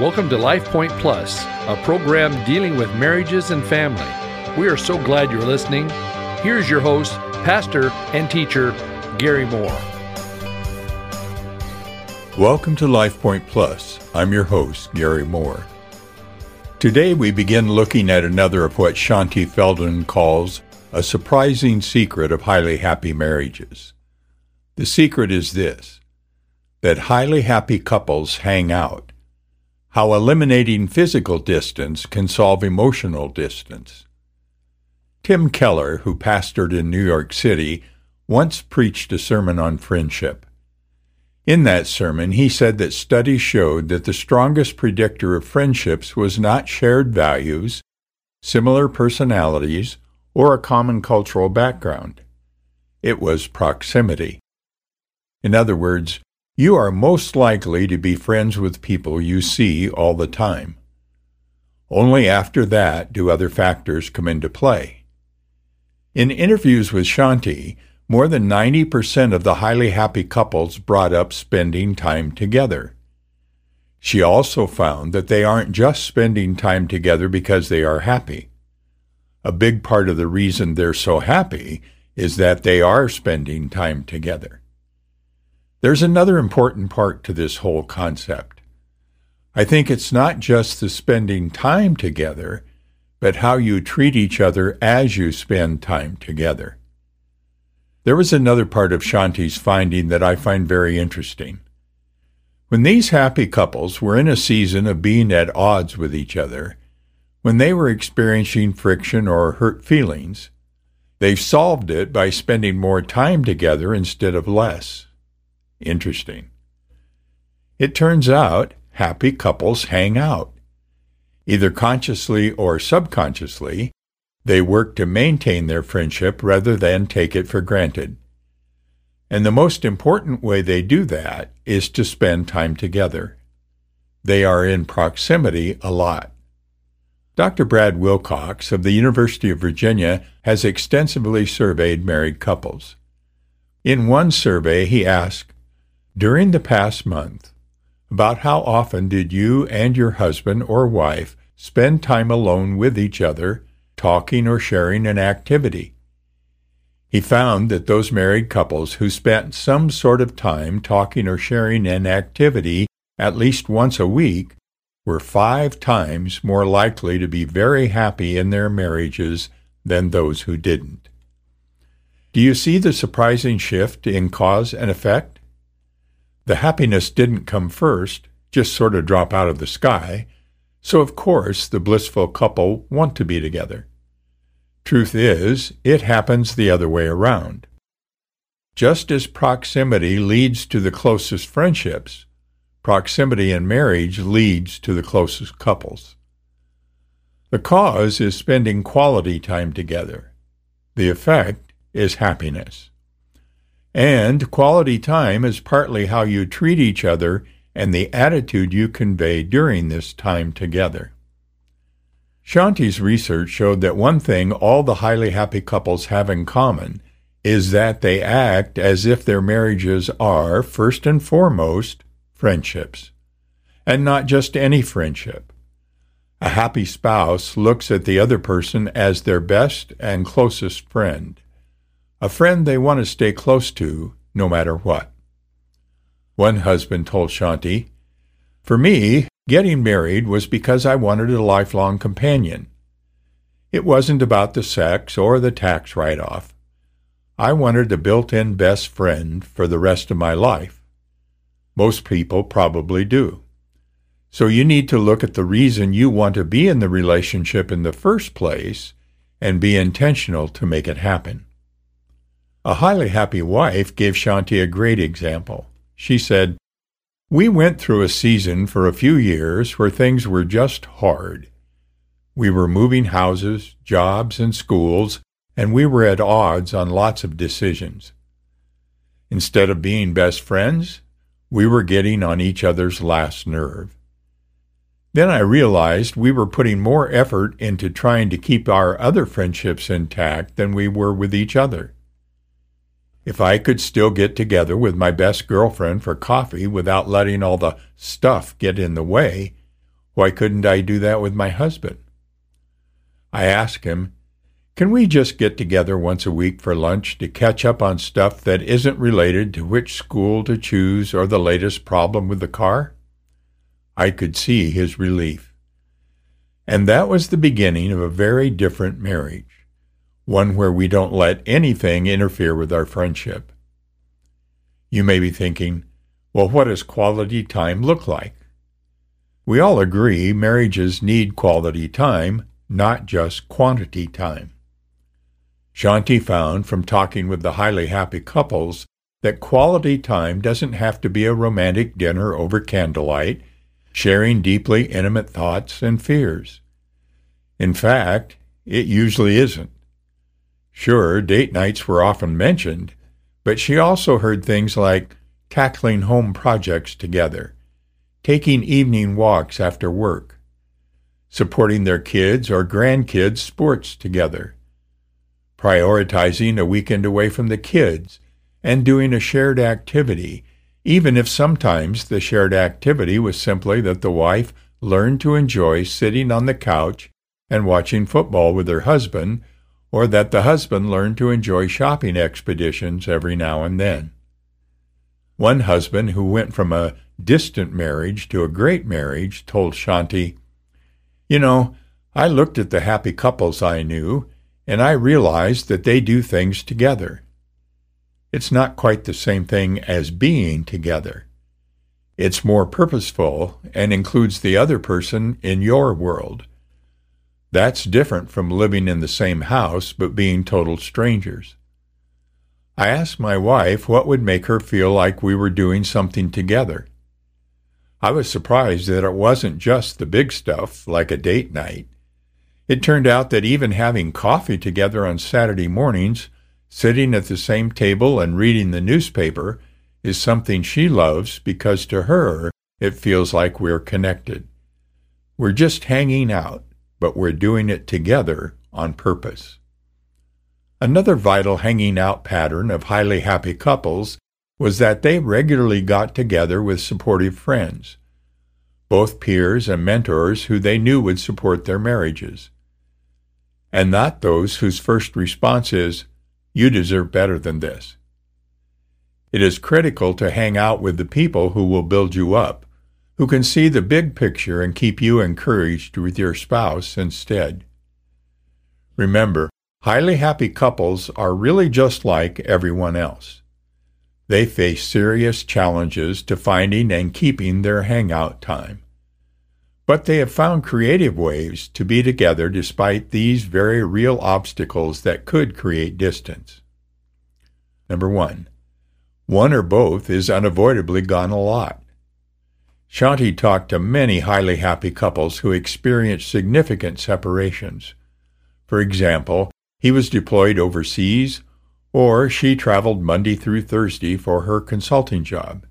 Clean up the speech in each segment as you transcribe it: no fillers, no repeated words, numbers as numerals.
Welcome to Life Point Plus, a program dealing with marriages and family. We are so glad you're listening. Here's your host, pastor and teacher, Gary Moore. Welcome to Life Point Plus. I'm your host, Gary Moore. Today we begin looking at another of what Shaunti Feldhahn calls a surprising secret of highly happy marriages. The secret is this, that highly happy couples hang out. How eliminating physical distance can solve emotional distance. Tim Keller, who pastored in New York City, once preached a sermon on friendship. In that sermon, he said that studies showed that the strongest predictor of friendships was not shared values, similar personalities, or a common cultural background. It was proximity. In other words, you are most likely to be friends with people you see all the time. Only after that do other factors come into play. In interviews with Shaunti, more than 90% of the highly happy couples brought up spending time together. She also found that they aren't just spending time together because they are happy. A big part of the reason they're so happy is that they are spending time together. There's another important part to this whole concept. I think it's not just the spending time together, but how you treat each other as you spend time together. There was another part of Shaunti's finding that I find very interesting. When these happy couples were in a season of being at odds with each other, when they were experiencing friction or hurt feelings, they've solved it by spending more time together instead of less. Interesting. It turns out happy couples hang out. Either consciously or subconsciously, they work to maintain their friendship rather than take it for granted. And the most important way they do that is to spend time together. They are in proximity a lot. Dr. Brad Wilcox of the University of Virginia has extensively surveyed married couples. In one survey, he asked, "During the past month, about how often did you and your husband or wife spend time alone with each other, talking or sharing an activity?" He found that those married couples who spent some sort of time talking or sharing an activity at least once a week were 5 times more likely to be very happy in their marriages than those who didn't. Do you see the surprising shift in cause and effect? The happiness didn't come first, just sort of drop out of the sky, so of course the blissful couple want to be together. Truth is, it happens the other way around. Just as proximity leads to the closest friendships, proximity in marriage leads to the closest couples. The cause is spending quality time together. The effect is happiness. And quality time is partly how you treat each other and the attitude you convey during this time together. Shaunti's research showed that one thing all the highly happy couples have in common is that they act as if their marriages are, first and foremost, friendships. And not just any friendship. A happy spouse looks at the other person as their best and closest friend. A friend they want to stay close to, no matter what. One husband told Shaunti, "For me, getting married was because I wanted a lifelong companion. It wasn't about the sex or the tax write-off. I wanted the built-in best friend for the rest of my life. Most people probably do. So you need to look at the reason you want to be in the relationship in the first place and be intentional to make it happen." A highly happy wife gave Shaunti a great example. She said, "We went through a season for a few years where things were just hard. We were moving houses, jobs, and schools, and we were at odds on lots of decisions. Instead of being best friends, we were getting on each other's last nerve. Then I realized we were putting more effort into trying to keep our other friendships intact than we were with each other. If I could still get together with my best girlfriend for coffee without letting all the stuff get in the way, Why couldn't I do that with my husband? I ask him, can we just get together once a week for lunch to catch up on stuff that isn't related to which school to choose or the latest problem with the car? I could see his relief. And that was the beginning of a very different marriage, one where we don't let anything interfere with our friendship. You may be thinking, well, what does quality time look like? We all agree marriages need quality time, not just quantity time. Shaunti found from talking with the highly happy couples that quality time doesn't have to be a romantic dinner over candlelight, sharing deeply intimate thoughts and fears. In fact, it usually isn't. Sure, date nights were often mentioned, but she also heard things like tackling home projects together, taking evening walks after work, supporting their kids' or grandkids' sports together, prioritizing a weekend away from the kids, and doing a shared activity, even if sometimes the shared activity was simply that the wife learned to enjoy sitting on the couch and watching football with her husband, or that the husband learned to enjoy shopping expeditions every now and then. One husband who went from a distant marriage to a great marriage told Shaunti, "You know, I looked at the happy couples I knew, and I realized that they do things together. It's not quite the same thing as being together. It's more purposeful and includes the other person in your world. That's different from living in the same house but being total strangers." I asked my wife what would make her feel like we were doing something together. I was surprised that it wasn't just the big stuff, like a date night. It turned out that even having coffee together on Saturday mornings, sitting at the same table and reading the newspaper, is something she loves because to her it feels like we're connected. We're just hanging out, but we're doing it together on purpose. Another vital hanging out pattern of highly happy couples was that they regularly got together with supportive friends, both peers and mentors who they knew would support their marriages, and not those whose first response is, "You deserve better than this." It is critical to hang out with the people who will build you up, who can see the big picture and keep you encouraged with your spouse instead. Remember, highly happy couples are really just like everyone else. They face serious challenges to finding and keeping their hangout time. But they have found creative ways to be together despite these very real obstacles that could create distance. Number one or both is unavoidably gone a lot. Shaunti talked to many highly happy couples who experienced significant separations. For example, he was deployed overseas, or she traveled Monday through Thursday for her consulting job.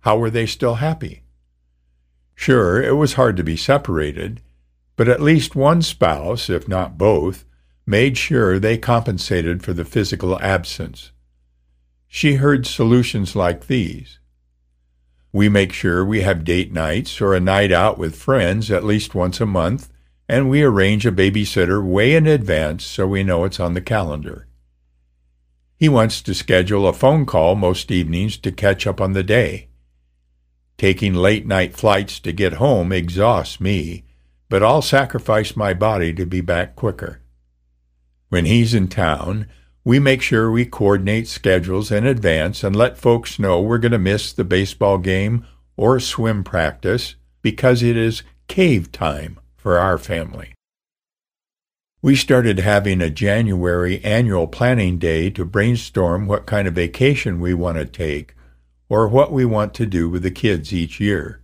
How were they still happy? Sure, it was hard to be separated, but at least one spouse, if not both, made sure they compensated for the physical absence. She heard solutions like these. We make sure we have date nights or a night out with friends at least once a month, and we arrange a babysitter way in advance so we know it's on the calendar. He wants to schedule a phone call most evenings to catch up on the day. Taking late-night flights to get home exhausts me, but I'll sacrifice my body to be back quicker. When he's in town, we make sure we coordinate schedules in advance and let folks know we're going to miss the baseball game or swim practice because it is cave time for our family. We started having a January annual planning day to brainstorm what kind of vacation we want to take or what we want to do with the kids each year.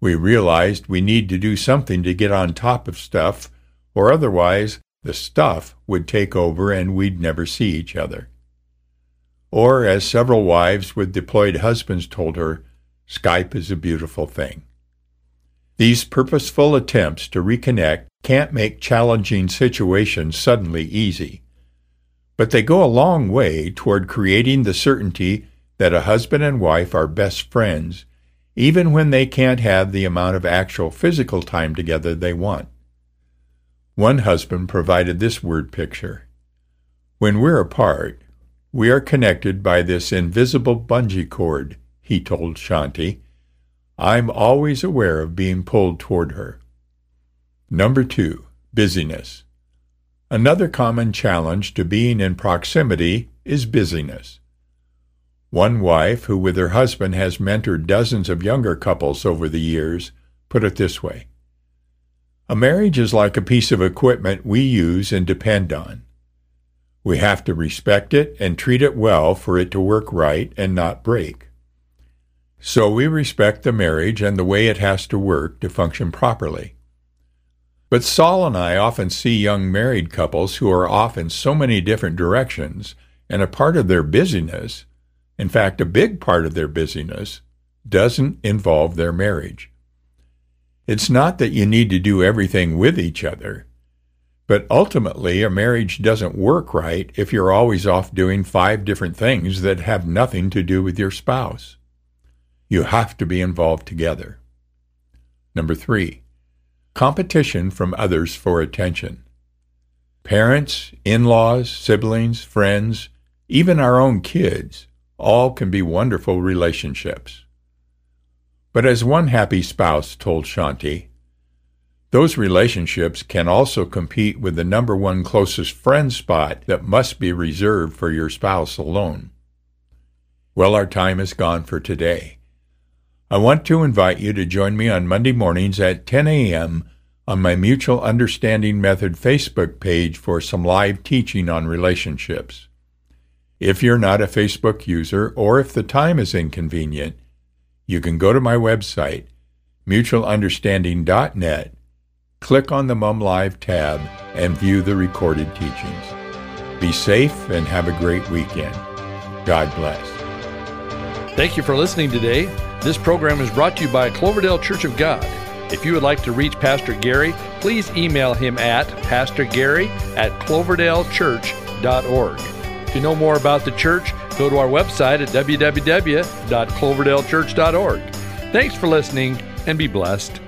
We realized we need to do something to get on top of stuff, or otherwise the stuff would take over and we'd never see each other. Or, as several wives with deployed husbands told her, Skype is a beautiful thing. These purposeful attempts to reconnect can't make challenging situations suddenly easy, but they go a long way toward creating the certainty that a husband and wife are best friends, even when they can't have the amount of actual physical time together they want. One husband provided this word picture. When we're apart, we are connected by this invisible bungee cord, he told Shaunti. I'm always aware of being pulled toward her. Number 2, busyness. Another common challenge to being in proximity is busyness. One wife, who with her husband has mentored dozens of younger couples over the years, put it this way. A marriage is like a piece of equipment we use and depend on. We have to respect it and treat it well for it to work right and not break. So we respect the marriage and the way it has to work to function properly. But Saul and I often see young married couples who are off in so many different directions, and a part of their busyness, in fact, a big part of their busyness, doesn't involve their marriage. It's not that you need to do everything with each other, but ultimately a marriage doesn't work right if you're always off doing 5 different things that have nothing to do with your spouse. You have to be involved together. Number 3. Competition from others for attention. Parents, in-laws, siblings, friends, even our own kids, all can be wonderful relationships. But as one happy spouse told Shaunti, those relationships can also compete with the number one closest friend spot that must be reserved for your spouse alone. Well, our time is gone for today. I want to invite you to join me on Monday mornings at 10 a.m. on my Mutual Understanding Method Facebook page for some live teaching on relationships. If you're not a Facebook user, or if the time is inconvenient, you can go to my website, mutualunderstanding.net, click on the Mum Live tab, and view the recorded teachings. Be safe and have a great weekend. God bless. Thank you for listening today. This program is brought to you by Cloverdale Church of God. If you would like to reach Pastor Gary, please email him at pastorgary@cloverdalechurch.org. To know more about the church, go to our website at www.cloverdalechurch.org. Thanks for listening, and be blessed.